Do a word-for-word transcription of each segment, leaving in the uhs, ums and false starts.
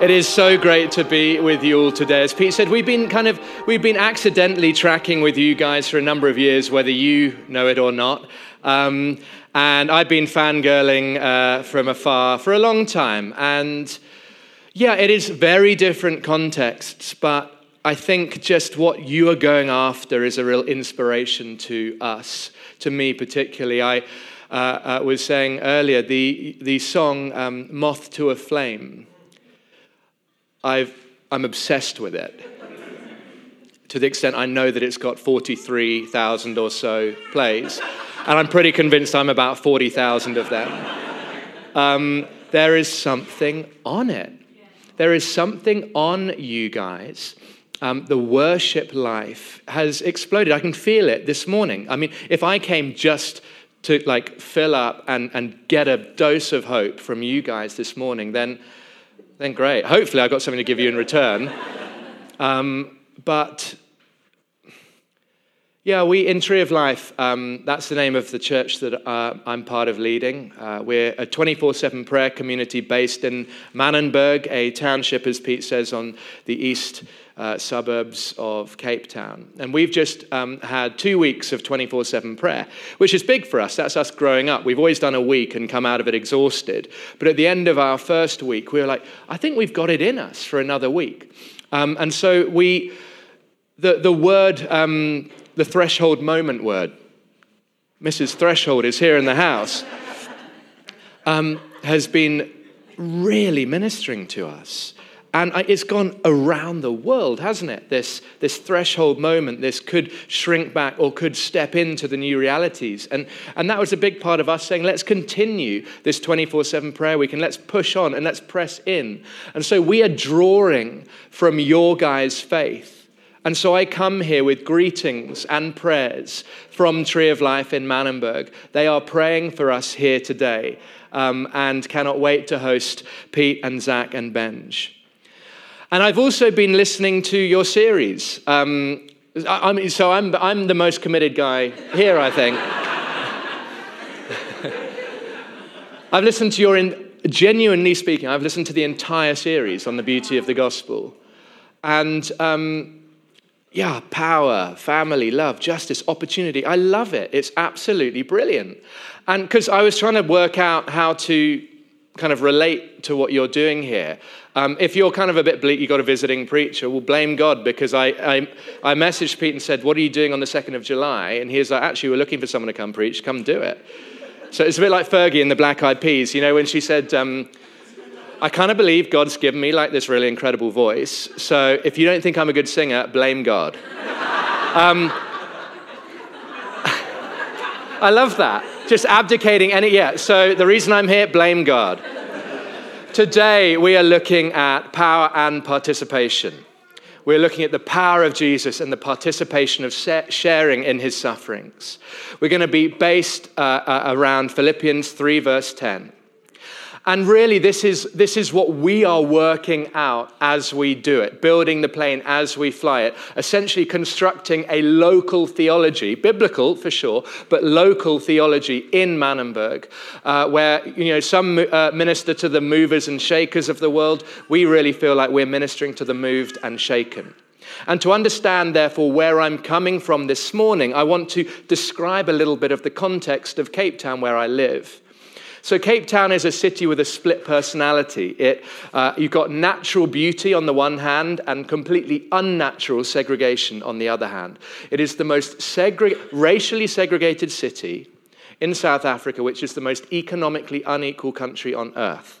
It is so great to be with you all today. As Pete said, we've been kind of, we've been accidentally tracking with you guys for a number of years, whether you know it or not. Um, and I've been fangirling uh, from afar for a long time. And yeah, it is very different contexts, but I think just what you are going after is a real inspiration to us, to me particularly. I uh, uh, was saying earlier, the, the song um, Moth to a Flame, I've, I'm obsessed with it to the extent I know that it's got forty-three thousand or so plays, and I'm pretty convinced I'm about forty thousand of them. Um, there is something on it. There is something on you guys. Um, the worship life has exploded. I can feel it this morning. I mean, if I came just to like fill up and, and get a dose of hope from you guys this morning, then then great. Hopefully I've got something to give you in return. Um, but yeah, we in Tree of Life, um, that's the name of the church that uh, I'm part of leading. Uh, we're a twenty-four seven prayer community based in Manenberg, a township, as Pete says, on the east Uh, suburbs of Cape Town. And we've just um, had two weeks of twenty-four seven prayer, which is big for us. That's us growing up. We've always done a week and come out of it exhausted. But at the end of our first week, we were like, I think we've got it in us for another week. Um, and so we, the, the word, um, the threshold moment word, Missus Threshold is here in the house, um, has been really ministering to us. And it's gone around the world, hasn't it? This this threshold moment, this could shrink back or could step into the new realities. And and that was a big part of us saying, let's continue this twenty-four seven prayer week and let's push on and let's press in. And so we are drawing from your guys' faith. And so I come here with greetings and prayers from Tree of Life in Manenberg. They are praying for us here today um, and cannot wait to host Pete and Zach and Benj. And I've also been listening to your series. Um, I, I mean, so I'm I'm the most committed guy here, I think. I've listened to your, in, genuinely speaking, I've listened to the entire series on the beauty of the gospel. And um, yeah, power, family, love, justice, opportunity. I love it. It's absolutely brilliant. And because I was trying to work out how to kind of relate to what you're doing here. Um, if you're kind of a bit bleak, you got a visiting preacher, well, blame God, because I, I I messaged Pete and said, what are you doing on the second of July? And he's like, actually, we're looking for someone to come preach. Come do it. So it's a bit like Fergie in the Black Eyed Peas, you know, when she said, um, I kind of believe God's given me like this really incredible voice. So if you don't think I'm a good singer, blame God. um, I love that. Just abdicating any, yeah. So the reason I'm here, blame God. Today, we are looking at power and participation. We're looking at the power of Jesus and the participation of sharing in his sufferings. We're going to be based uh, uh, around Philippians three, verse ten. And really, this is, this is what we are working out as we do it, building the plane as we fly it, essentially constructing a local theology, biblical for sure, but local theology in Manenberg, uh, where you know some uh, minister to the movers and shakers of the world. We really feel like we're ministering to the moved and shaken. And to understand, therefore, where I'm coming from this morning, I want to describe a little bit of the context of Cape Town where I live. So Cape Town is a city with a split personality. It, uh, you've got natural beauty on the one hand and completely unnatural segregation on the other hand. It is the most segre- racially segregated city in South Africa, which is the most economically unequal country on earth.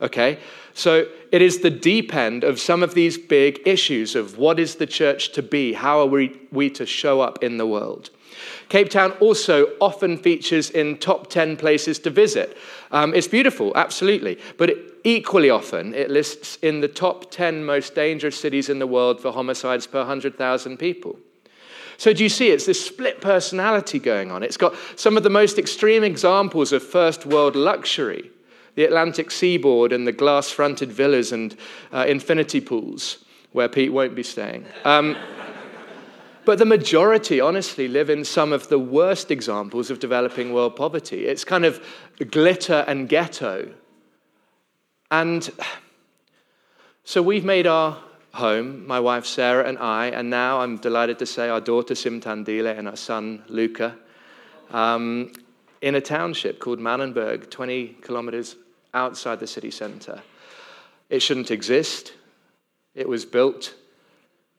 Okay, so it is the deep end of some of these big issues of what is the church to be? How are we, we to show up in the world? Cape Town also often features in top ten places to visit. Um, it's beautiful, absolutely. But it, equally often, it lists in the top ten most dangerous cities in the world for homicides per one hundred thousand people. So do you see, it's this split personality going on. It's got some of the most extreme examples of first world luxury, the Atlantic seaboard and the glass-fronted villas and uh, infinity pools, where Pete won't be staying. Um, But the majority, honestly, live in some of the worst examples of developing world poverty. It's kind of glitter and ghetto. And So we've made our home, my wife Sarah and I, and now I'm delighted to say our daughter Simtandile and our son Luca, um, in a township called Manenberg, twenty kilometers outside the city centre. It shouldn't exist. It was built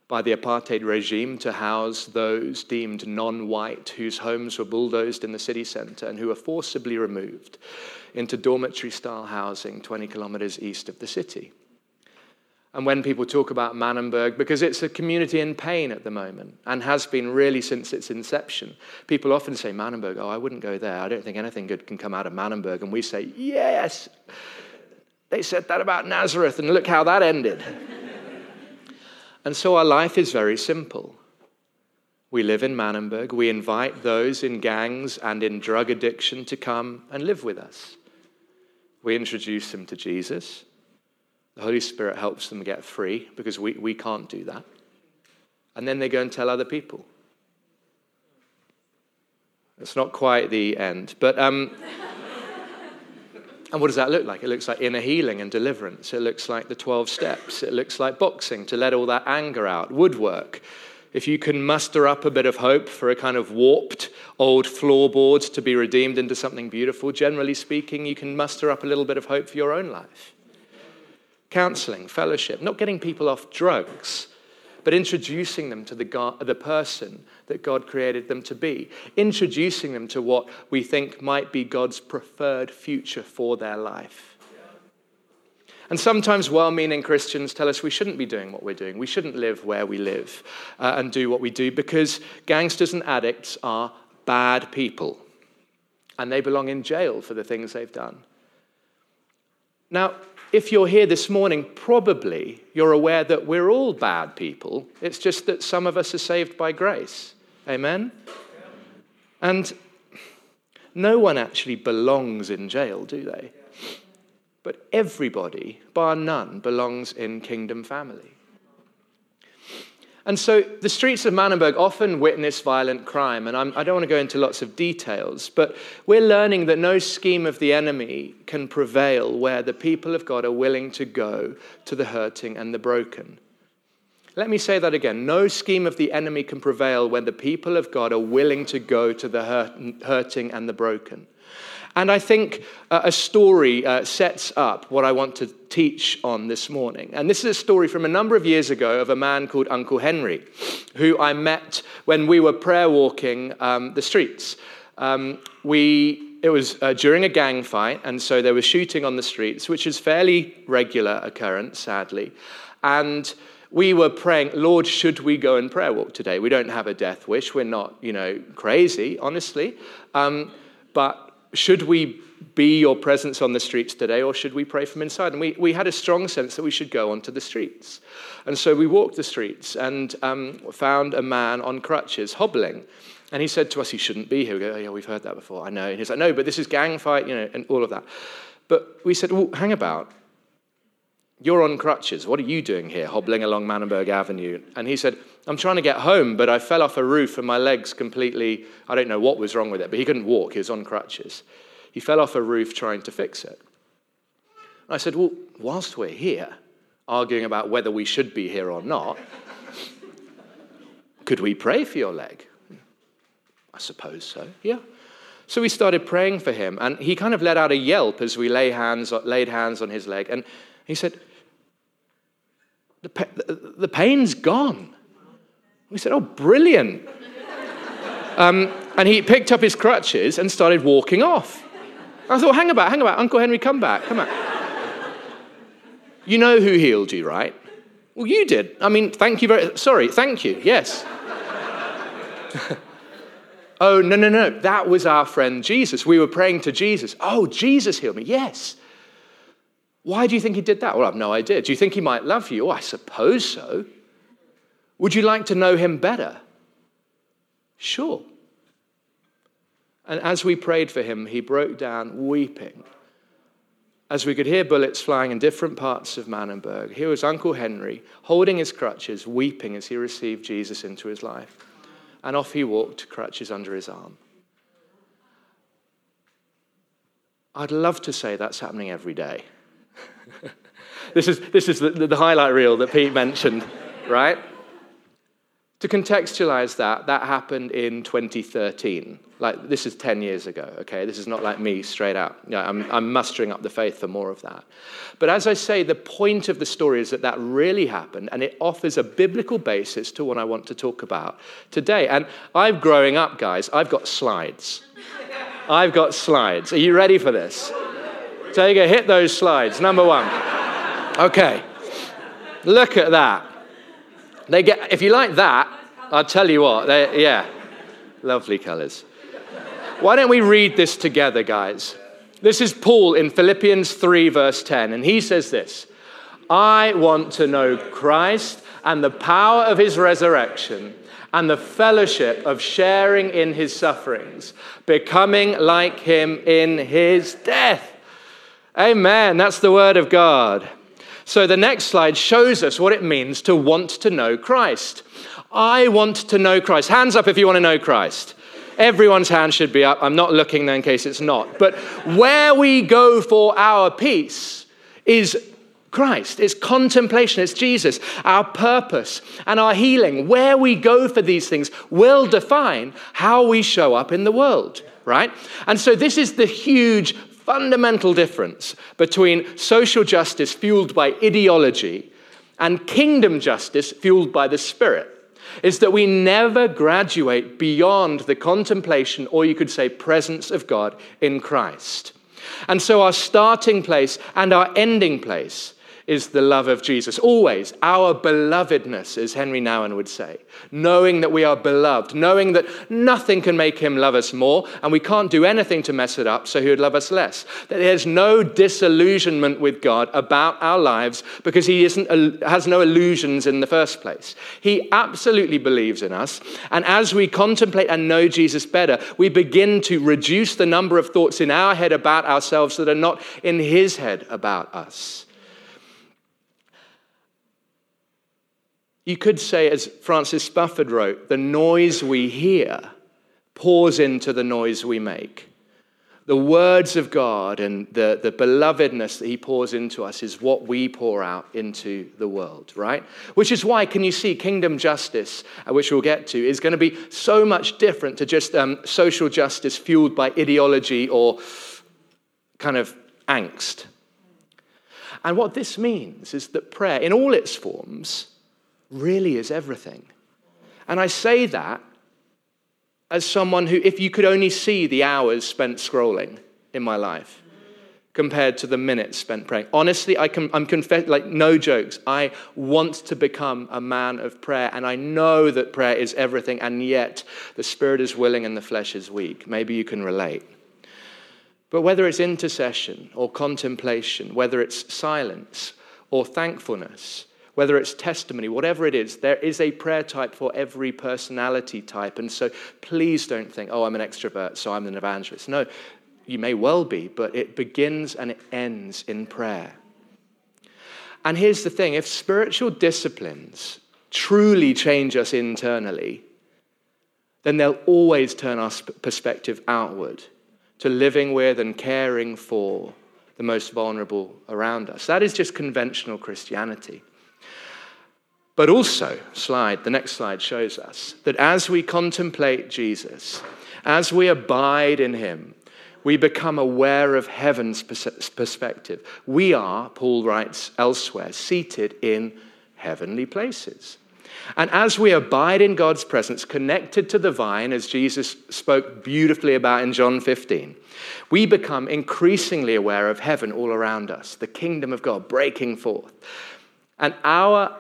by the apartheid regime to house those deemed non-white whose homes were bulldozed in the city centre and who were forcibly removed into dormitory-style housing twenty kilometers east of the city. And when people talk about Manenberg, because it's a community in pain at the moment and has been really since its inception, people often say, Manenberg, oh, I wouldn't go there. I don't think anything good can come out of Manenberg. And we say, yes, they said that about Nazareth, and look how that ended. And so our life is very simple. We live in Manenberg. We invite those in gangs and in drug addiction to come and live with us. We introduce them to Jesus. The Holy Spirit helps them get free, because we, we can't do that. And then they go and tell other people. It's not quite the end. But um, and what does that look like? It looks like inner healing and deliverance. It looks like the twelve steps. It looks like boxing, to let all that anger out. Woodwork. If you can muster up a bit of hope for a kind of warped old floorboard to be redeemed into something beautiful, generally speaking, you can muster up a little bit of hope for your own life. Counseling, fellowship, not getting people off drugs, but introducing them to the God, the person that God created them to be, introducing them to what we think might be God's preferred future for their life. And sometimes well-meaning Christians tell us we shouldn't be doing what we're doing. We shouldn't live where we live uh, and do what we do, because gangsters and addicts are bad people and they belong in jail for the things they've done. Now, if you're here this morning, probably you're aware that we're all bad people. It's just that some of us are saved by grace. Amen? And no one actually belongs in jail, do they? But everybody, bar none, belongs in kingdom family. And so the streets of Manenberg often witness violent crime, and I'm, I don't want to go into lots of details, but we're learning that no scheme of the enemy can prevail where the people of God are willing to go to the hurting and the broken. Let me say that again. No scheme of the enemy can prevail when the people of God are willing to go to the hurt, hurting and the broken. And I think uh, a story uh, sets up what I want to teach on this morning. And this is a story from a number of years ago of a man called Uncle Henry, who I met when we were prayer walking um, the streets. Um, we it was uh, during a gang fight, and so there was shooting on the streets, which is fairly regular occurrence, sadly. And we were praying, Lord, should we go and prayer walk today? We don't have a death wish. We're not, you know, crazy, honestly. Um, but should we be your presence on the streets today, or should we pray from inside? And we, we had a strong sense that we should go onto the streets. And so we walked the streets and um, found a man on crutches hobbling. And he said to us, he shouldn't be here. We go, oh yeah, we've heard that before, I know. And he's like, no, but this is gang fight, you know, and all of that. But we said, well, hang about. You're on crutches. What are you doing here, hobbling along Manenberg Avenue? And he said, I'm trying to get home, but I fell off a roof and my legs completely, I don't know what was wrong with it, but he couldn't walk. He was on crutches. He fell off a roof trying to fix it. And I said, well, whilst we're here, arguing about whether we should be here or not, could we pray for your leg? I suppose so, yeah. So we started praying for him, and he kind of let out a yelp as we lay hands, laid hands on his leg, and he said, the, pa- the, the pain's gone. We said, oh, brilliant. um, and he picked up his crutches and started walking off. I thought, hang about, hang about, Uncle Henry, come back, come back. You know who healed you, right? Well, you did. I mean, thank you very, sorry, thank you, yes. Oh, no, no, no, that was our friend Jesus. We were praying to Jesus. Oh, Jesus healed me, yes. Why do you think he did that? Well, I've no idea. Do you think he might love you? Oh, I suppose so. Would you like to know him better? Sure. And as we prayed for him, he broke down weeping. As we could hear bullets flying in different parts of Manenberg, here was Uncle Henry holding his crutches, weeping as he received Jesus into his life. And off he walked, crutches under his arm. I'd love to say that's happening every day. This is this is the, the highlight reel that Pete mentioned, right? To contextualize that, that happened in twenty thirteen. Like, this is ten years ago, okay? This is not like me straight out. You know, I'm, I'm mustering up the faith for more of that. But as I say, the point of the story is that that really happened, and it offers a biblical basis to what I want to talk about today. And I'm growing up, guys. I've got slides. I've got slides. Are you ready for this? Take a hit those slides, number one. Okay. Look at that. They get, if you like that, I'll tell you what. They, yeah, lovely colors. Why don't we read this together, guys? This is Paul in Philippians three, verse ten, and he says this: I want to know Christ and the power of his resurrection and the fellowship of sharing in his sufferings, becoming like him in his death. Amen. That's the word of God. So the next slide shows us what it means to want to know Christ. I want to know Christ. Hands up if you want to know Christ. Everyone's hand should be up. I'm not looking there in case it's not. But where we go for our peace is Christ. It's contemplation. It's Jesus. Our purpose and our healing. Where we go for these things will define how we show up in the world, right? And so this is the huge fundamental difference between social justice fueled by ideology and kingdom justice fueled by the Spirit is that we never graduate beyond the contemplation, or you could say presence of God in Christ. And so our starting place and our ending place is the love of Jesus. Always, our belovedness, as Henry Nouwen would say. Knowing that we are beloved. Knowing that nothing can make him love us more, and we can't do anything to mess it up, so he would love us less. That there's no disillusionment with God about our lives, because he isn't, has no illusions in the first place. He absolutely believes in us, and as we contemplate and know Jesus better, we begin to reduce the number of thoughts in our head about ourselves that are not in his head about us. You could say, as Francis Spufford wrote, the noise we hear pours into the noise we make. The words of God and the, the belovedness that he pours into us is what we pour out into the world, right? Which is why, can you see, kingdom justice, which we'll get to, is going to be so much different to just um, social justice fueled by ideology or kind of angst. And what this means is that prayer, in all its forms, really is everything. And I say that as someone who, if you could only see the hours spent scrolling in my life compared to the minutes spent praying. Honestly, I can, I'm confess, like, no jokes. I want to become a man of prayer, and I know that prayer is everything, and yet the spirit is willing and the flesh is weak. Maybe you can relate. But whether it's intercession or contemplation, whether it's silence or thankfulness, whether it's testimony, whatever it is, there is a prayer type for every personality type. And so please don't think, oh, I'm an extrovert, so I'm an evangelist. No, you may well be, but it begins and it ends in prayer. And here's the thing, if spiritual disciplines truly change us internally, then they'll always turn our perspective outward to living with and caring for the most vulnerable around us. That is just conventional Christianity. But also, slide, the next slide shows us that as we contemplate Jesus, as we abide in him, we become aware of heaven's perspective. We are, Paul writes elsewhere, seated in heavenly places. And as we abide in God's presence, connected to the vine, as Jesus spoke beautifully about in John fifteen, we become increasingly aware of heaven all around us, the kingdom of God breaking forth. And our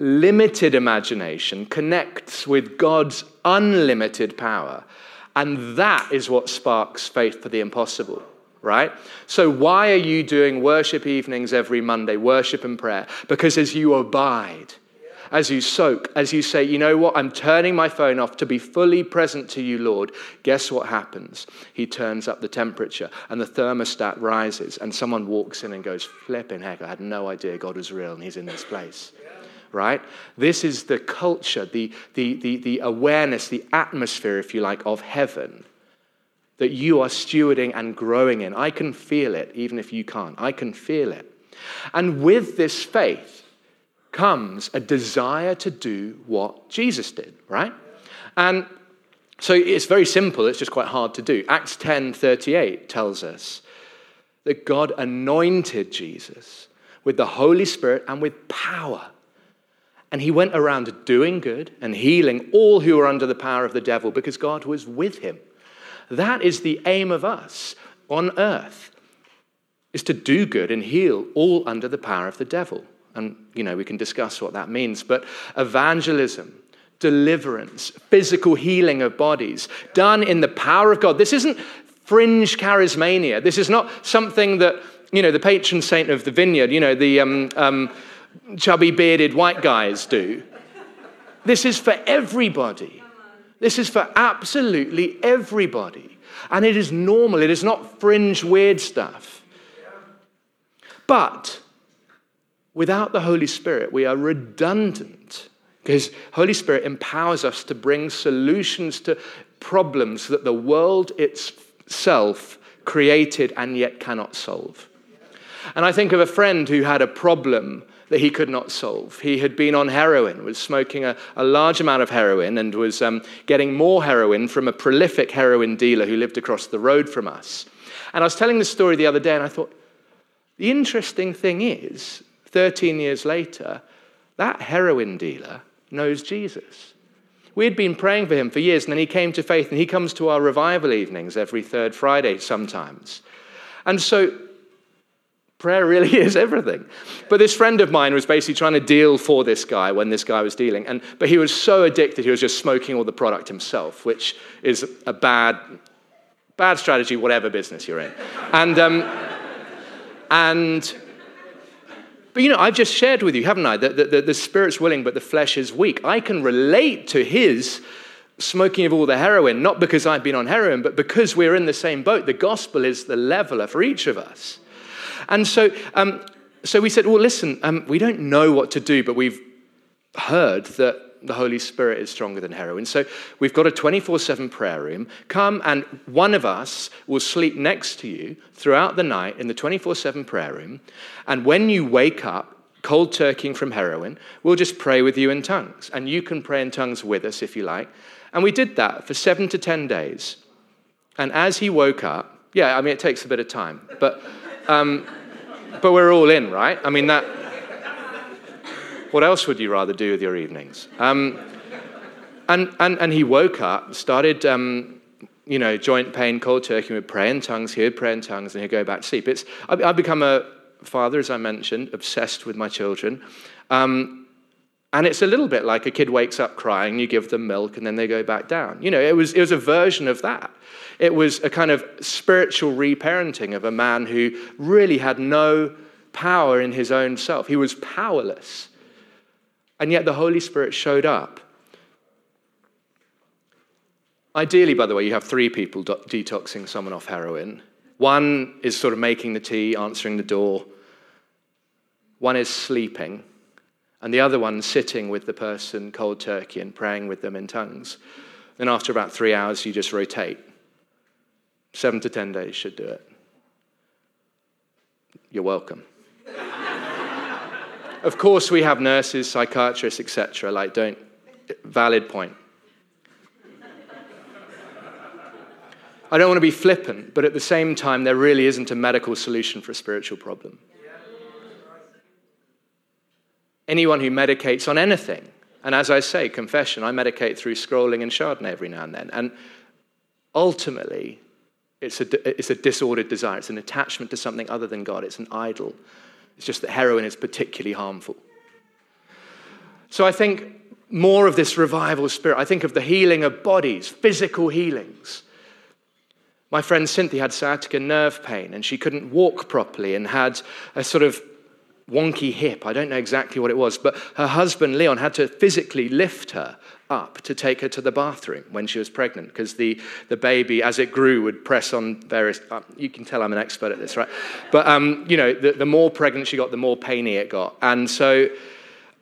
limited imagination connects with God's unlimited power. And that is what sparks faith for the impossible, right? So why are you doing worship evenings every Monday, worship and prayer? Because as you abide, as you soak, as you say, you know what, I'm turning my phone off to be fully present to you, Lord, guess what happens? He turns up the temperature and the thermostat rises and someone walks in and goes, flipping heck, I had no idea God was real and he's in this place. Right? This is the culture, the, the, the, the awareness, the atmosphere, if you like, of heaven that you are stewarding and growing in. I can feel it, even if you can't. I can feel it. And with this faith comes a desire to do what Jesus did, right? And so it's very simple. It's just quite hard to do. Acts ten thirty-eight tells us that God anointed Jesus with the Holy Spirit and with power. And he went around doing good and healing all who were under the power of the devil because God was with him. That is the aim of us on earth, is to do good and heal all under the power of the devil. And, you know, we can discuss what that means. But evangelism, deliverance, physical healing of bodies, done in the power of God. This isn't fringe charismania. This is not something that, you know, the patron saint of the vineyard, you know, the um, um, chubby bearded white guys do. This is for everybody. This is for absolutely everybody. And it is normal. It is not fringe weird stuff. But without the Holy Spirit, we are redundant, because Holy Spirit empowers us to bring solutions to problems that the world itself created and yet cannot solve. And I think of a friend who had a problem that he could not solve. He had been on heroin, was smoking a, a large amount of heroin, and was um, getting more heroin from a prolific heroin dealer who lived across the road from us. And I was telling this story the other day, and I thought, the interesting thing is, thirteen years later, that heroin dealer knows Jesus. We had been praying for him for years, and then he came to faith, and he comes to our revival evenings every third Friday sometimes. And so prayer really is everything. But this friend of mine was basically trying to deal for this guy when this guy was dealing. And but he was so addicted, he was just smoking all the product himself, which is a bad, bad strategy, whatever business you're in. And um, and... But, you know, I've just shared with you, haven't I, that the, the, the spirit's willing, but the flesh is weak. I can relate to his smoking of all the heroin, not because I've been on heroin, but because we're in the same boat. The gospel is the leveler for each of us. And so um, so we said, well, listen, um, we don't know what to do, but we've heard that the Holy Spirit is stronger than heroin. So we've got a twenty-four seven prayer room. Come, and one of us will sleep next to you throughout the night in the twenty-four seven prayer room. And when you wake up, cold turkeying from heroin, we'll just pray with you in tongues. And you can pray in tongues with us if you like. And we did that for seven to ten days. And as he woke up, yeah, I mean, it takes a bit of time, but um, but we're all in, right? I mean, that... What else would you rather do with your evenings? Um, and, and and he woke up, started, um, you know, joint pain, cold turkey, would pray in tongues, he would pray in tongues, and he'd go back to sleep. It's I've, I've become a father, as I mentioned, obsessed with my children. Um, and it's a little bit like a kid wakes up crying, you give them milk, and then they go back down. You know, it was it was a version of that. It was a kind of spiritual reparenting of a man who really had no power in his own self. He was powerless. And yet the Holy Spirit showed up. Ideally, by the way, you have three people do- detoxing someone off heroin. One is sort of making the tea, answering the door. One is sleeping. And the other one sitting with the person cold turkey and praying with them in tongues. Then after about three hours, you just rotate. Seven to ten days should do it. You're welcome. Of course, we have nurses, psychiatrists, et cetera. Like, don't, valid point. I don't want to be flippant, but at the same time, there really isn't a medical solution for a spiritual problem. Anyone who medicates on anything, and as I say, confession, I medicate through scrolling and Chardonnay every now and then, and ultimately, it's a, it's a disordered desire. It's an attachment to something other than God. It's an idol. It's just that heroin is particularly harmful. So I think more of this revival spirit. I think of the healing of bodies, physical healings. My friend Cynthia had sciatica nerve pain, and she couldn't walk properly and had a sort of wonky hip. I don't know exactly what it was, but her husband, Leon, had to physically lift her up to take her to the bathroom when she was pregnant, because the, the baby, as it grew, would press on various... Uh, you can tell I'm an expert at this, right? But, um, you know, the, the more pregnant she got, the more painy it got. And so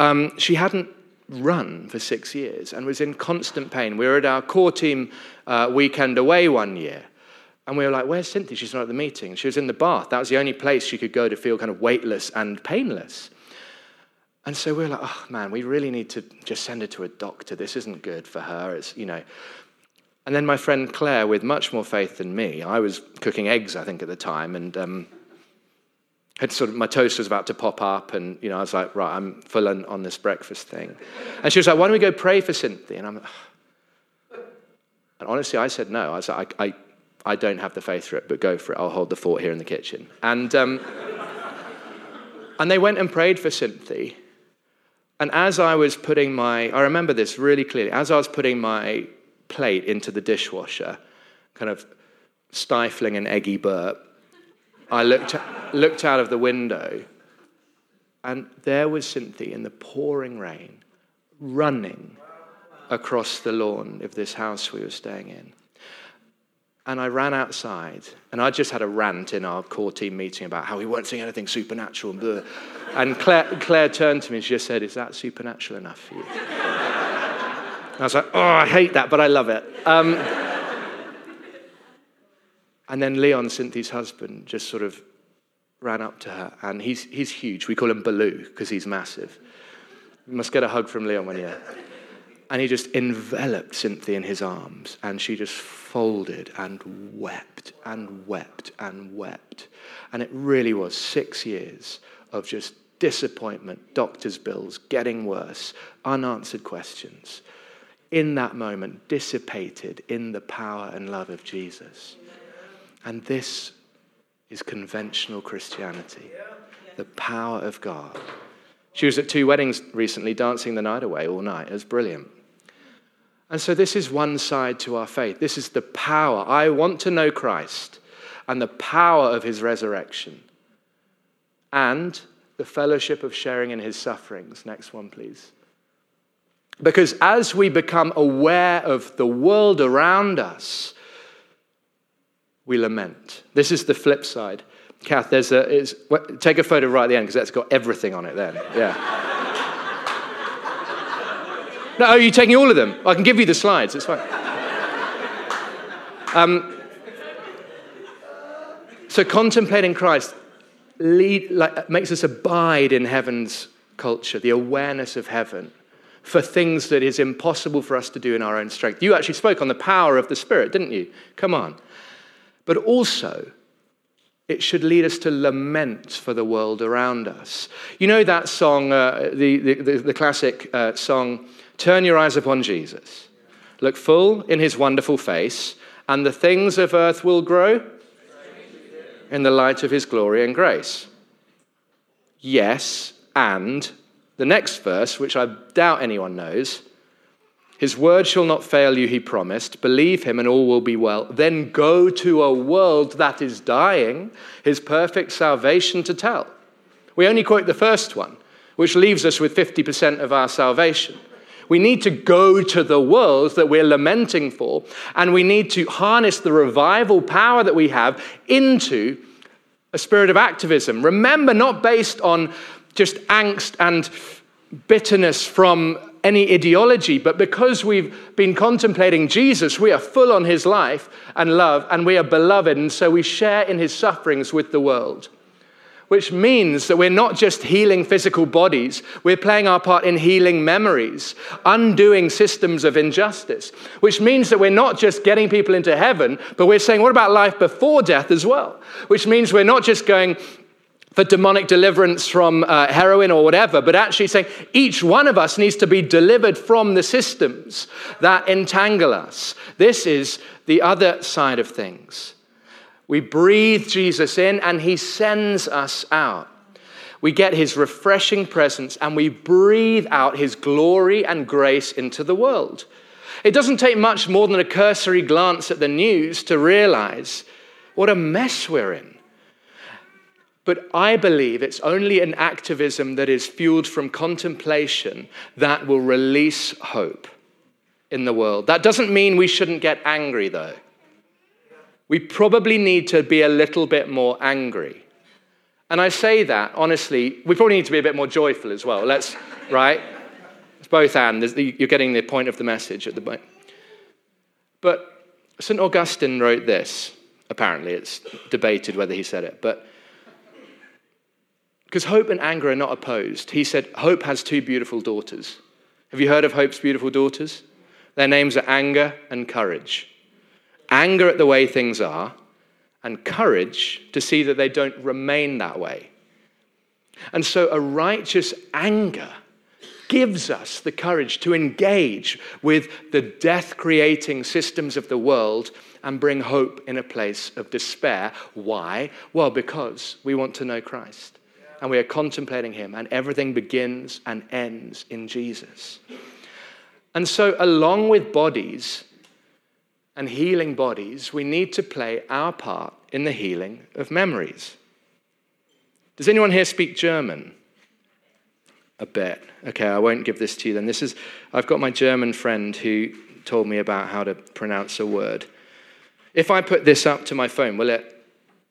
um, she hadn't run for six years and was in constant pain. We were at our core team uh, weekend away one year, And we were like, where's Cynthia? She's not at the meeting. She was in the bath. That was the only place she could go to feel kind of weightless and painless. And so we were like, oh, man, we really need to just send her to a doctor. This isn't good for her. It's, you know. And then my friend Claire, with much more faith than me, I was cooking eggs, I think, at the time, and um, had sort of my toast was about to pop up, and, you know, I was like, right, I'm full on, on this breakfast thing. And she was like, why don't we go pray for Cynthia? And I'm like, oh. And honestly, I said no. I was like, I... I I don't have the faith for it, but go for it. I'll hold the fort here in the kitchen. And um, and they went and prayed for Cynthia. And as I was putting my, I remember this really clearly, as I was putting my plate into the dishwasher, kind of stifling an eggy burp, I looked looked out of the window, and there was Cynthia in the pouring rain, running across the lawn of this house we were staying in. And I ran outside, and I just had a rant in our core team meeting about how we weren't seeing anything supernatural. Blah. And Claire, Claire turned to me and she just said, is that supernatural enough for you? And I was like, oh, I hate that, but I love it. Um, and then Leon, Cynthia's husband, just sort of ran up to her, and he's he's huge. We call him Baloo because he's massive. You must get a hug from Leon when you're... And he just enveloped Cynthia in his arms, and she just folded and wept and wept and wept. And it really was six years of just disappointment, doctor's bills, getting worse, unanswered questions. In that moment, dissipated in the power and love of Jesus. And this is conventional Christianity, the power of God. She was at two weddings recently, dancing the night away all night. It was brilliant. And so this is one side to our faith. This is the power. I want to know Christ and the power of his resurrection and the fellowship of sharing in his sufferings. Next one, please. Because as we become aware of the world around us, we lament. This is the flip side. Kath, there's a, it's, take a photo right at the end because that's got everything on it then. Yeah. No, are you taking all of them? I can give you the slides, it's fine. Um, so contemplating Christ lead, like, makes us abide in heaven's culture, the awareness of heaven, for things that is impossible for us to do in our own strength. You actually spoke on the power of the Spirit, didn't you? Come on. But also, it should lead us to lament for the world around us. You know that song, uh, the, the, the classic uh, song, Turn Your Eyes Upon Jesus. Look full in his wonderful face, and the things of earth will grow in the light of his glory and grace. Yes, and the next verse, which I doubt anyone knows, his word shall not fail you, he promised. Believe him and all will be well. Then go to a world that is dying, his perfect salvation to tell. We only quote the first one, which leaves us with fifty percent of our salvation. We need to go to the world that we're lamenting for, and we need to harness the revival power that we have into a spirit of activism. Remember, not based on just angst and bitterness from any ideology, but because we've been contemplating Jesus, we are full on his life and love, and we are beloved, and so we share in his sufferings with the world. Which means that we're not just healing physical bodies, we're playing our part in healing memories, undoing systems of injustice, which means that we're not just getting people into heaven, but we're saying, what about life before death as well? Which means we're not just going for demonic deliverance from uh, heroin or whatever, but actually saying each one of us needs to be delivered from the systems that entangle us. This is the other side of things. We breathe Jesus in and he sends us out. We get his refreshing presence and we breathe out his glory and grace into the world. It doesn't take much more than a cursory glance at the news to realize what a mess we're in. But I believe it's only an activism that is fueled from contemplation that will release hope in the world. That doesn't mean we shouldn't get angry, though. We probably need to be a little bit more angry. And I say that, honestly, we probably need to be a bit more joyful as well. Let's, right? It's both and. You're getting the point of the message at the point. But Saint Augustine wrote this Apparently, it's debated whether he said it. But because hope and anger are not opposed. He said, hope has two beautiful daughters. Have you heard of hope's beautiful daughters? Their names are anger and courage. Anger at the way things are, and courage to see that they don't remain that way. And so a righteous anger gives us the courage to engage with the death-creating systems of the world and bring hope in a place of despair. Why? Well, because we want to know Christ, and we are contemplating him, and everything begins and ends in Jesus. And so along with bodies and healing bodies, we need to play our part in the healing of memories. Does anyone here speak German? A bit. Okay, I won't give this to you then. This is, I've got my German friend who told me about how to pronounce a word. If I put this up to my phone, will it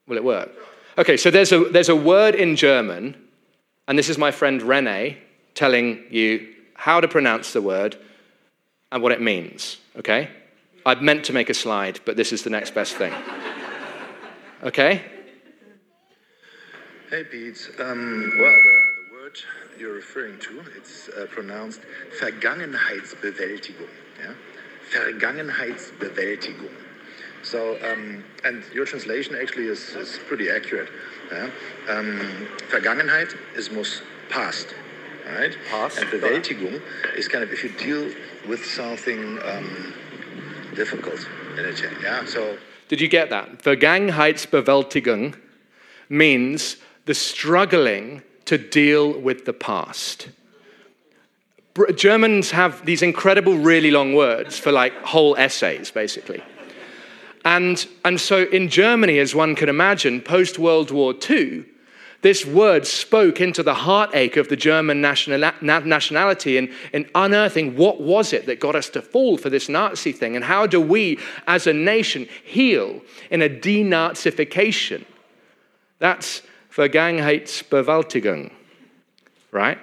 will it work? Okay, so there's a there's a word in German, and this is my friend Rene telling you how to pronounce the word and what it means, okay? I meant to make a slide, but this is the next best thing. Okay? Hey, Pete. Um, well, the, the word you're referring to, it's uh, pronounced Vergangenheitsbewältigung. Yeah? Vergangenheitsbewältigung. So, um, and your translation actually is, is pretty accurate. Yeah? Um, Vergangenheit is most past. Right? Past. And Bewältigung is kind of if you deal with something um, difficult in a change. Yeah? So, did you get that? Vergangenheitsbewältigung means the struggling to deal with the past. Germans have these incredible, really long words for like whole essays, basically. And, and so in Germany, as one can imagine, post-World War Two, this word spoke into the heartache of the German national, nationality in, in unearthing what was it that got us to fall for this Nazi thing, and how do we, as a nation, heal in a denazification? That's Vergangenheitsbewältigung, right?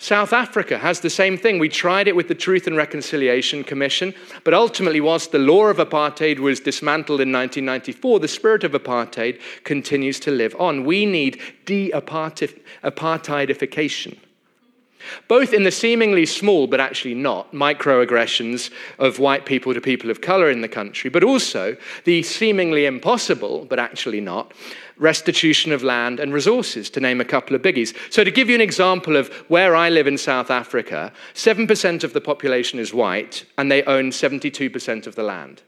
South Africa has the same thing. We tried it with the Truth and Reconciliation Commission, but ultimately, whilst the law of apartheid was dismantled in nineteen ninety-four, the spirit of apartheid continues to live on. We need de-apartheidification. Both in the seemingly small, but actually not, microaggressions of white people to people of color in the country, but also the seemingly impossible, but actually not, restitution of land and resources, to name a couple of biggies. So to give you an example of where I live in South Africa, seven percent of the population is white, and they own seventy-two percent of the land.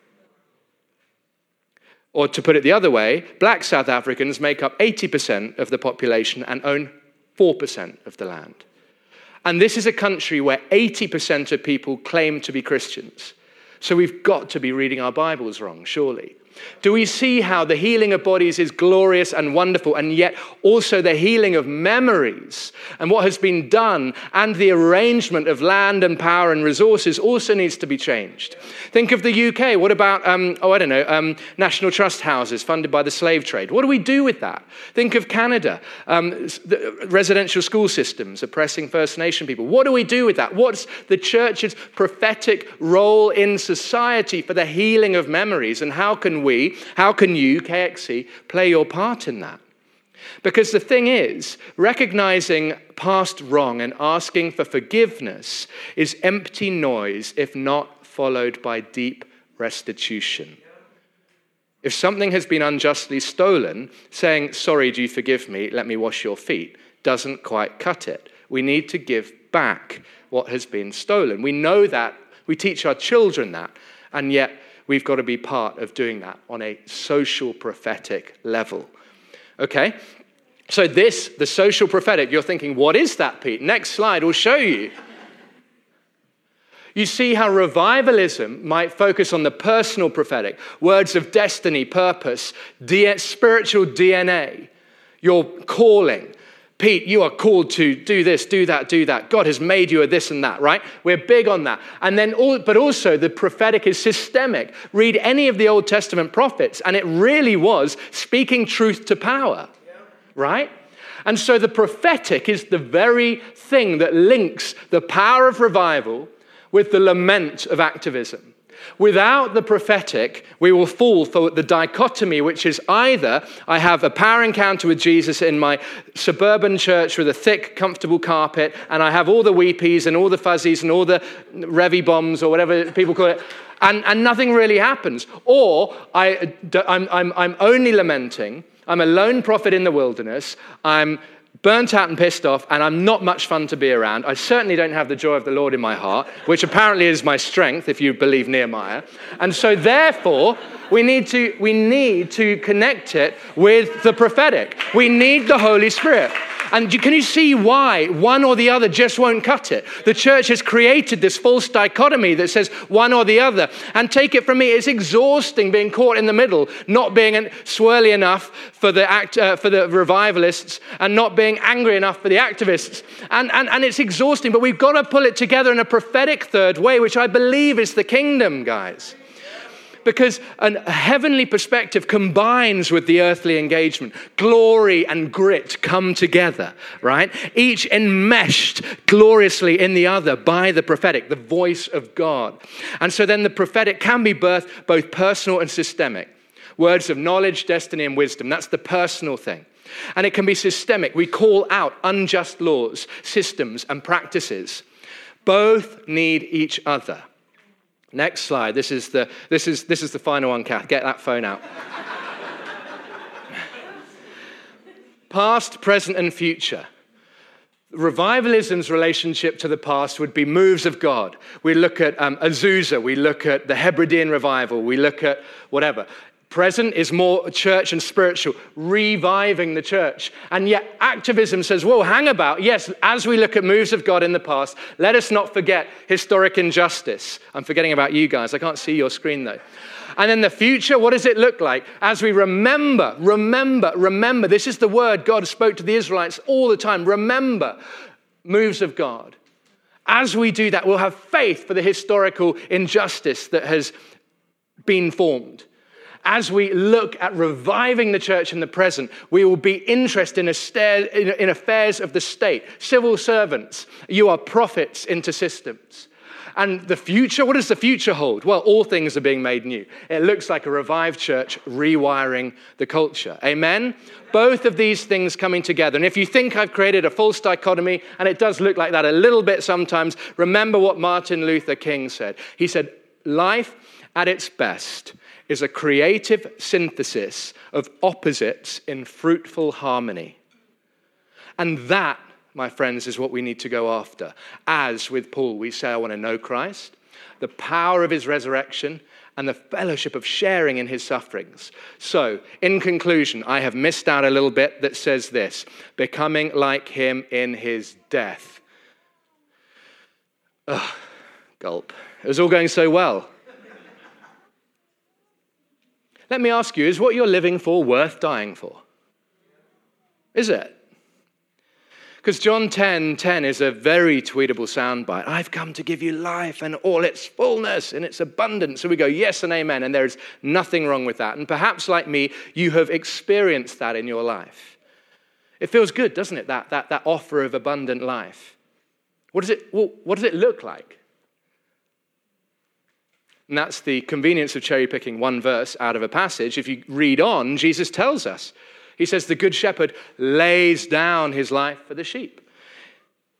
Or to put it the other way, black South Africans make up eighty percent of the population and own four percent of the land. And this is a country where eighty percent of people claim to be Christians. So we've got to be reading our Bibles wrong, surely. Do we see how the healing of bodies is glorious and wonderful, and yet also the healing of memories and what has been done, and the arrangement of land and power and resources also needs to be changed? Think of the U K. What about, um, oh, I don't know, um, National Trust houses funded by the slave trade? What do we do with that? Think of Canada. Um, the residential school systems oppressing First Nation people. What do we do with that? What's the church's prophetic role in society for the healing of memories, and how can we, how can you, K X E, play your part in that? Because the thing is, recognizing past wrong and asking for forgiveness is empty noise if not followed by deep restitution. If something has been unjustly stolen, saying, sorry, do you forgive me, let me wash your feet, doesn't quite cut it. We need to give back what has been stolen. We know that, we teach our children that, and yet we've got to be part of doing that on a social prophetic level. Okay? So this, the social prophetic, you're thinking, what is that, Pete? Next slide will show you. You see how revivalism might focus on the personal prophetic, words of destiny, purpose, spiritual D N A, your calling. Pete, you are called to do this, do that, do that. God has made you a this and that, right? We're big on that. And then, all, but also the prophetic is systemic. Read any of the Old Testament prophets, and it really was speaking truth to power, right? And so the prophetic is the very thing that links the power of revival with the lament of activism. Without the prophetic, we will fall for the dichotomy, which is either I have a power encounter with Jesus in my suburban church with a thick, comfortable carpet, and I have all the weepies and all the fuzzies and all the revy bombs or whatever people call it, and, and nothing really happens. Or I, I'm, I'm, I'm only lamenting, I'm a lone prophet in the wilderness, I'm burnt out and pissed off, and I'm not much fun to be around. I certainly don't have the joy of the Lord in my heart, which apparently is my strength, if you believe Nehemiah. And so therefore, we need to we need to connect it with the prophetic. We need the Holy Spirit. And can you see why one or the other just won't cut it? The church has created this false dichotomy that says one or the other. And take it from me, it's exhausting being caught in the middle, not being swirly enough for the act, uh, for the revivalists and not being angry enough for the activists. And, and, and it's exhausting, but we've got to pull it together in a prophetic third way, which I believe is the kingdom, guys. Because a heavenly perspective combines with the earthly engagement. Glory and grit come together, right? Each enmeshed gloriously in the other by the prophetic, the voice of God. And so then the prophetic can be birthed both personal and systemic. Words of knowledge, destiny, and wisdom. That's the personal thing. And it can be systemic. We call out unjust laws, systems, and practices. Both need each other. Next slide. This is the this is this is the final one, Kath. Get that phone out. Past, present, and future. Revivalism's relationship to the past would be moves of God. We look at um, Azusa. We look at the Hebridean revival. We look at whatever. Present is more church and spiritual, reviving the church. And yet activism says, whoa, hang about. Yes, as we look at moves of God in the past, let us not forget historic injustice. I'm forgetting about you guys. I can't see your screen though. And then the future, what does it look like? As we remember, remember, remember. This is the word God spoke to the Israelites all the time. Remember moves of God. As we do that, we'll have faith for the historical injustice that has been formed. As we look at reviving the church in the present, we will be interested in affairs of the state. Civil servants, you are prophets into systems. And the future, what does the future hold? Well, all things are being made new. It looks like a revived church rewiring the culture. Amen? Both of these things coming together. And if you think I've created a false dichotomy, and it does look like that a little bit sometimes, remember what Martin Luther King said. He said, life at its best is a creative synthesis of opposites in fruitful harmony. And that, my friends, is what we need to go after. As with Paul, we say, I want to know Christ, the power of his resurrection, and the fellowship of sharing in his sufferings. So, in conclusion, I have missed out a little bit that says this, becoming like him in his death. Ugh, gulp. It was all going so well. Let me ask you, is what you're living for worth dying for? Is it? Because John ten ten is a very tweetable soundbite. I've come to give you life and all its fullness and its abundance. So we go, yes and amen, and there is nothing wrong with that. And perhaps like me, you have experienced that in your life. It feels good, doesn't it, that, that, that offer of abundant life? What does it, well, what does it look like? And that's the convenience of cherry-picking one verse out of a passage. If you read on, Jesus tells us. He says, the good shepherd lays down his life for the sheep.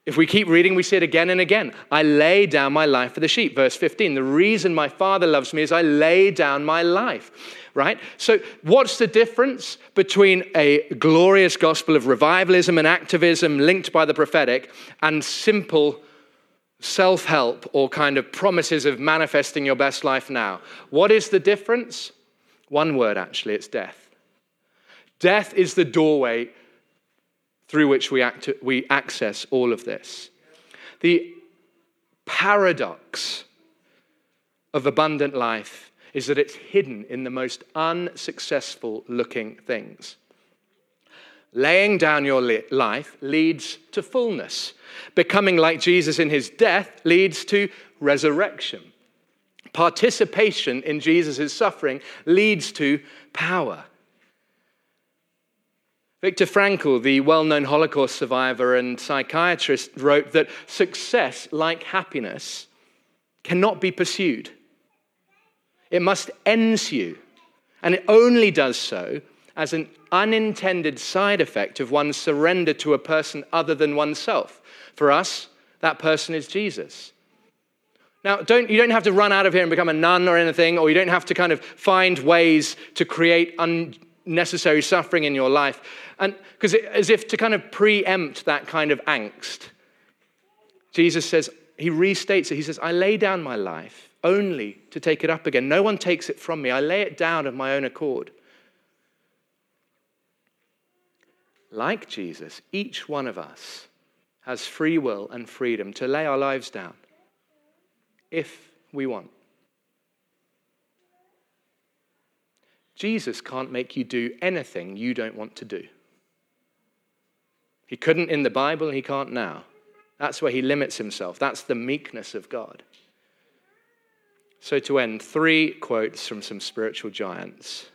If we keep reading, we see it again and again. I lay down my life for the sheep. Verse fifteen, the reason my Father loves me is I lay down my life. Right? So what's the difference between a glorious gospel of revivalism and activism linked by the prophetic and simple self-help or kind of promises of manifesting your best life now? What is the difference? One word, actually, it's death. Death is the doorway through which we act, we access all of this. The paradox of abundant life is that it's hidden in the most unsuccessful looking things. Laying down your life leads to fullness. Becoming like Jesus in his death leads to resurrection. Participation in Jesus' suffering leads to power. Viktor Frankl, the well-known Holocaust survivor and psychiatrist, wrote that success, like happiness, cannot be pursued. It must ence you. And it only does so as an unintended side effect of one's surrender to a person other than oneself. For us, that person is Jesus. Now, don't, you don't have to run out of here and become a nun or anything, or you don't have to kind of find ways to create unnecessary suffering in your life. And because as if to kind of preempt that kind of angst, Jesus says, he restates it. He says, I lay down my life only to take it up again. No one takes it from me. I lay it down of my own accord. Like Jesus, each one of us has free will and freedom to lay our lives down if we want. Jesus can't make you do anything you don't want to do. He couldn't in the Bible, and he can't now. That's where he limits himself. That's the meekness of God. So to end, three quotes from some spiritual giants.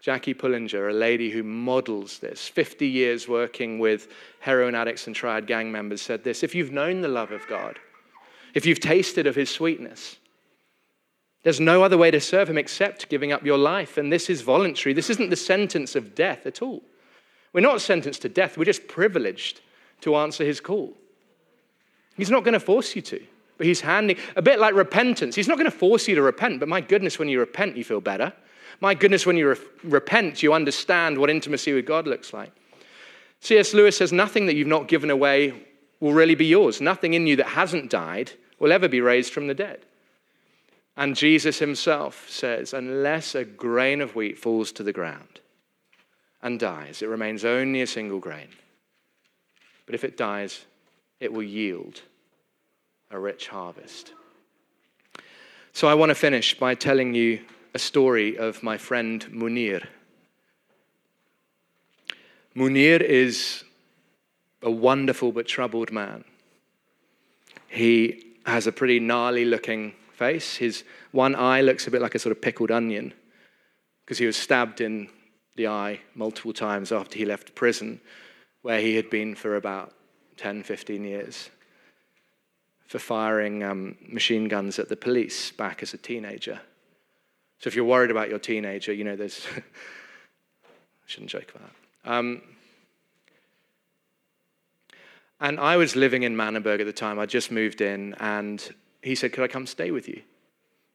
Jackie Pullinger, a lady who models this, fifty years working with heroin addicts and triad gang members, said this: if you've known the love of God, if you've tasted of his sweetness, there's no other way to serve him except giving up your life, and this is voluntary. This isn't the sentence of death at all. We're not sentenced to death. We're just privileged to answer his call. He's not going to force you to, but he's handing, a bit like repentance. He's not going to force you to repent, but my goodness, when you repent, you feel better. My goodness, when you re- repent, you understand what intimacy with God looks like. C S Lewis says, nothing that you've not given away will really be yours. Nothing in you that hasn't died will ever be raised from the dead. And Jesus himself says, unless a grain of wheat falls to the ground and dies, it remains only a single grain. But if it dies, it will yield a rich harvest. So I want to finish by telling you a story of my friend Munir. Munir is a wonderful but troubled man. He has a pretty gnarly looking face. His one eye looks a bit like a sort of pickled onion because he was stabbed in the eye multiple times after he left prison, where he had been for about ten, fifteen years for firing um, machine guns at the police back as a teenager. So if you're worried about your teenager, you know, there's... I shouldn't joke about that. Um, and I was living in Manenberg at the time. I just moved in, and he said, could I come stay with you?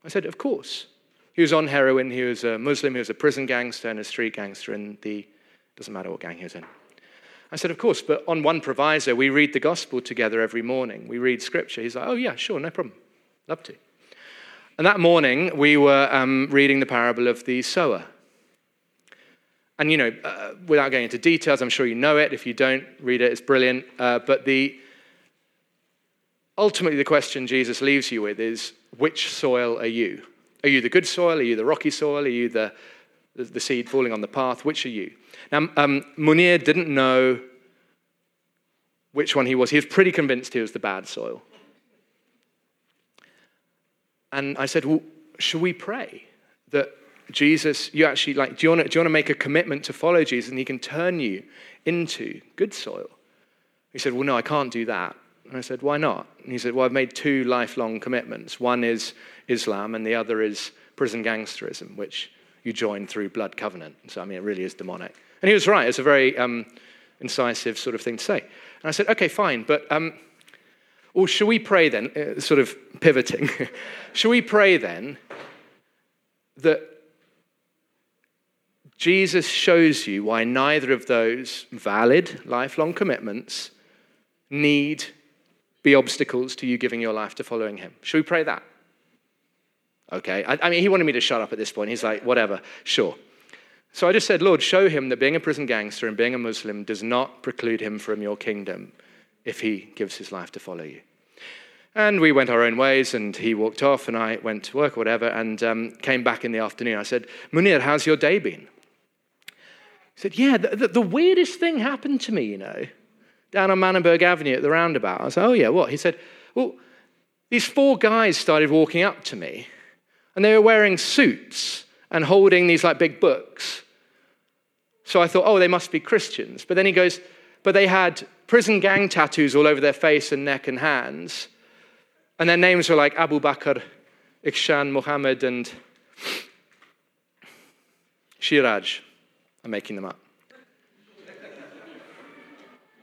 I said, of course. He was on heroin. He was a Muslim. He was a prison gangster and a street gangster in the... doesn't matter what gang he was in. I said, of course, but on one proviso, we read the gospel together every morning. We read scripture. He's like, oh, yeah, sure, no problem. Love to. And that morning, we were um, reading the parable of the sower. And, you know, uh, without going into details, I'm sure you know it. If you don't read it, it's brilliant. Uh, but the ultimately, the question Jesus leaves you with is, which soil are you? Are you the good soil? Are you the rocky soil? Are you the, the, the seed falling on the path? Which are you? Now, um, Munir didn't know which one he was. He was pretty convinced he was the bad soil. And I said, well, should we pray that Jesus, you actually, like, do you want to, do you want to make a commitment to follow Jesus and he can turn you into good soil? He said, well, no, I can't do that. And I said, why not? And he said, well, I've made two lifelong commitments. One is Islam and the other is prison gangsterism, which you join through blood covenant. So, I mean, it really is demonic. And he was right. It's a very um, incisive sort of thing to say. And I said, okay, fine, but... Um, Well, shall we pray then, uh, sort of pivoting, shall we pray then that Jesus shows you why neither of those valid lifelong commitments need be obstacles to you giving your life to following him? Shall we pray that? Okay. I, I mean, he wanted me to shut up at this point. He's like, whatever, sure. So I just said, Lord, show him that being a prison gangster and being a Muslim does not preclude him from your kingdom if he gives his life to follow you. And we went our own ways, and he walked off, and I went to work or whatever, and um, came back in the afternoon. I said, Munir, how's your day been? He said, yeah, the, the, the weirdest thing happened to me, you know, down on Manenberg Avenue at the roundabout. I said, oh, yeah, what? He said, well, these four guys started walking up to me, and they were wearing suits and holding these, like, big books. So I thought, oh, they must be Christians. But then he goes, but they had prison gang tattoos all over their face and neck and hands. And their names were like Abu Bakr Ikshan Mohammed and Shiraj. I'm making them up.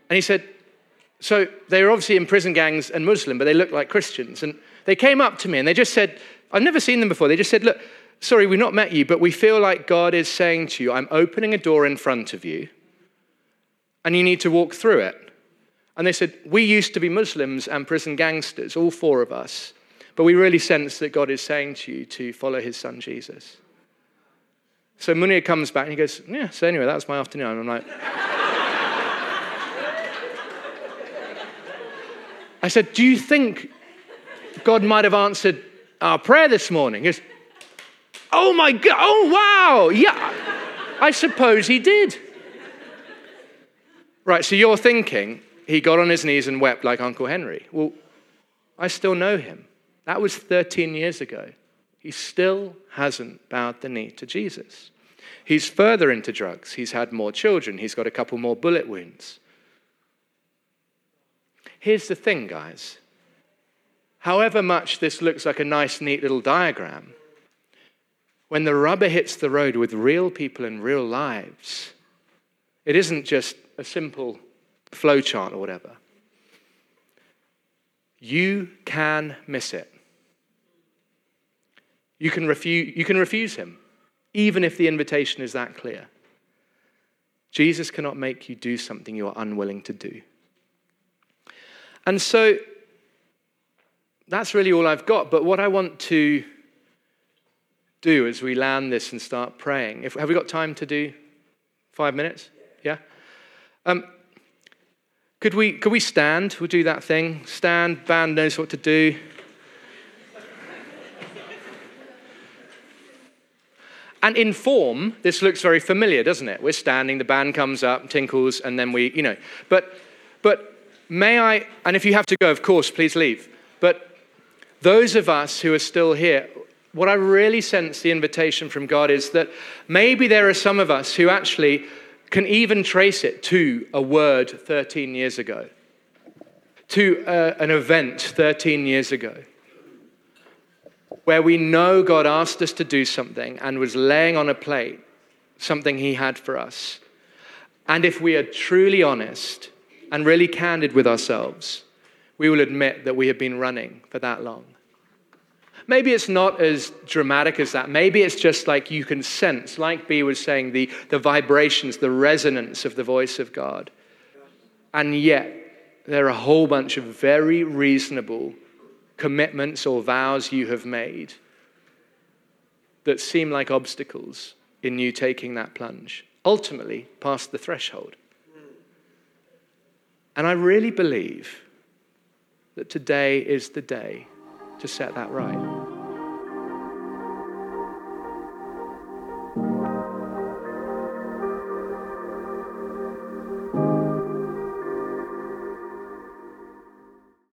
And he said, so they were obviously in prison gangs and Muslim, but they looked like Christians. And they came up to me and they just said, I've never seen them before. They just said, look, sorry, we've not met you, but we feel like God is saying to you, I'm opening a door in front of you and you need to walk through it. And they said, we used to be Muslims and prison gangsters, all four of us, but we really sense that God is saying to you to follow his son, Jesus. So Munir comes back and he goes, yeah, so anyway, that was my afternoon. And I'm like, I said, do you think God might have answered our prayer this morning? He goes, oh my God, oh wow, yeah, I suppose he did. Right, so you're thinking he got on his knees and wept like Uncle Henry. Well, I still know him. That was thirteen years ago. He still hasn't bowed the knee to Jesus. He's further into drugs. He's had more children. He's got a couple more bullet wounds. Here's the thing, guys. However much this looks like a nice, neat little diagram, when the rubber hits the road with real people and real lives, it isn't just a simple flowchart or whatever. You can miss it. You can refuse, you can refuse him, even if the invitation is that clear. Jesus cannot make you do something you are unwilling to do. And so that's really all I've got. But what I want to do as we land this and start praying, if, have we got time to do five minutes? Yeah? Um, could we could we stand? We'll do that thing. Stand, band knows what to do. And in form, this looks very familiar, doesn't it? We're standing, the band comes up, tinkles, and then we, you know. But but may I, and if you have to go, of course, please leave. But those of us who are still here, what I really sense the invitation from God is that maybe there are some of us who actually can even trace it to a word thirteen years ago, to uh, an event thirteen years ago, where we know God asked us to do something and was laying on a plate something he had for us. And if we are truly honest and really candid with ourselves, we will admit that we have been running for that long. Maybe it's not as dramatic as that. Maybe it's just like you can sense, like B was saying, the, the vibrations, the resonance of the voice of God. And yet, there are a whole bunch of very reasonable commitments or vows you have made that seem like obstacles in you taking that plunge, ultimately past the threshold. And I really believe that today is the day to set that right.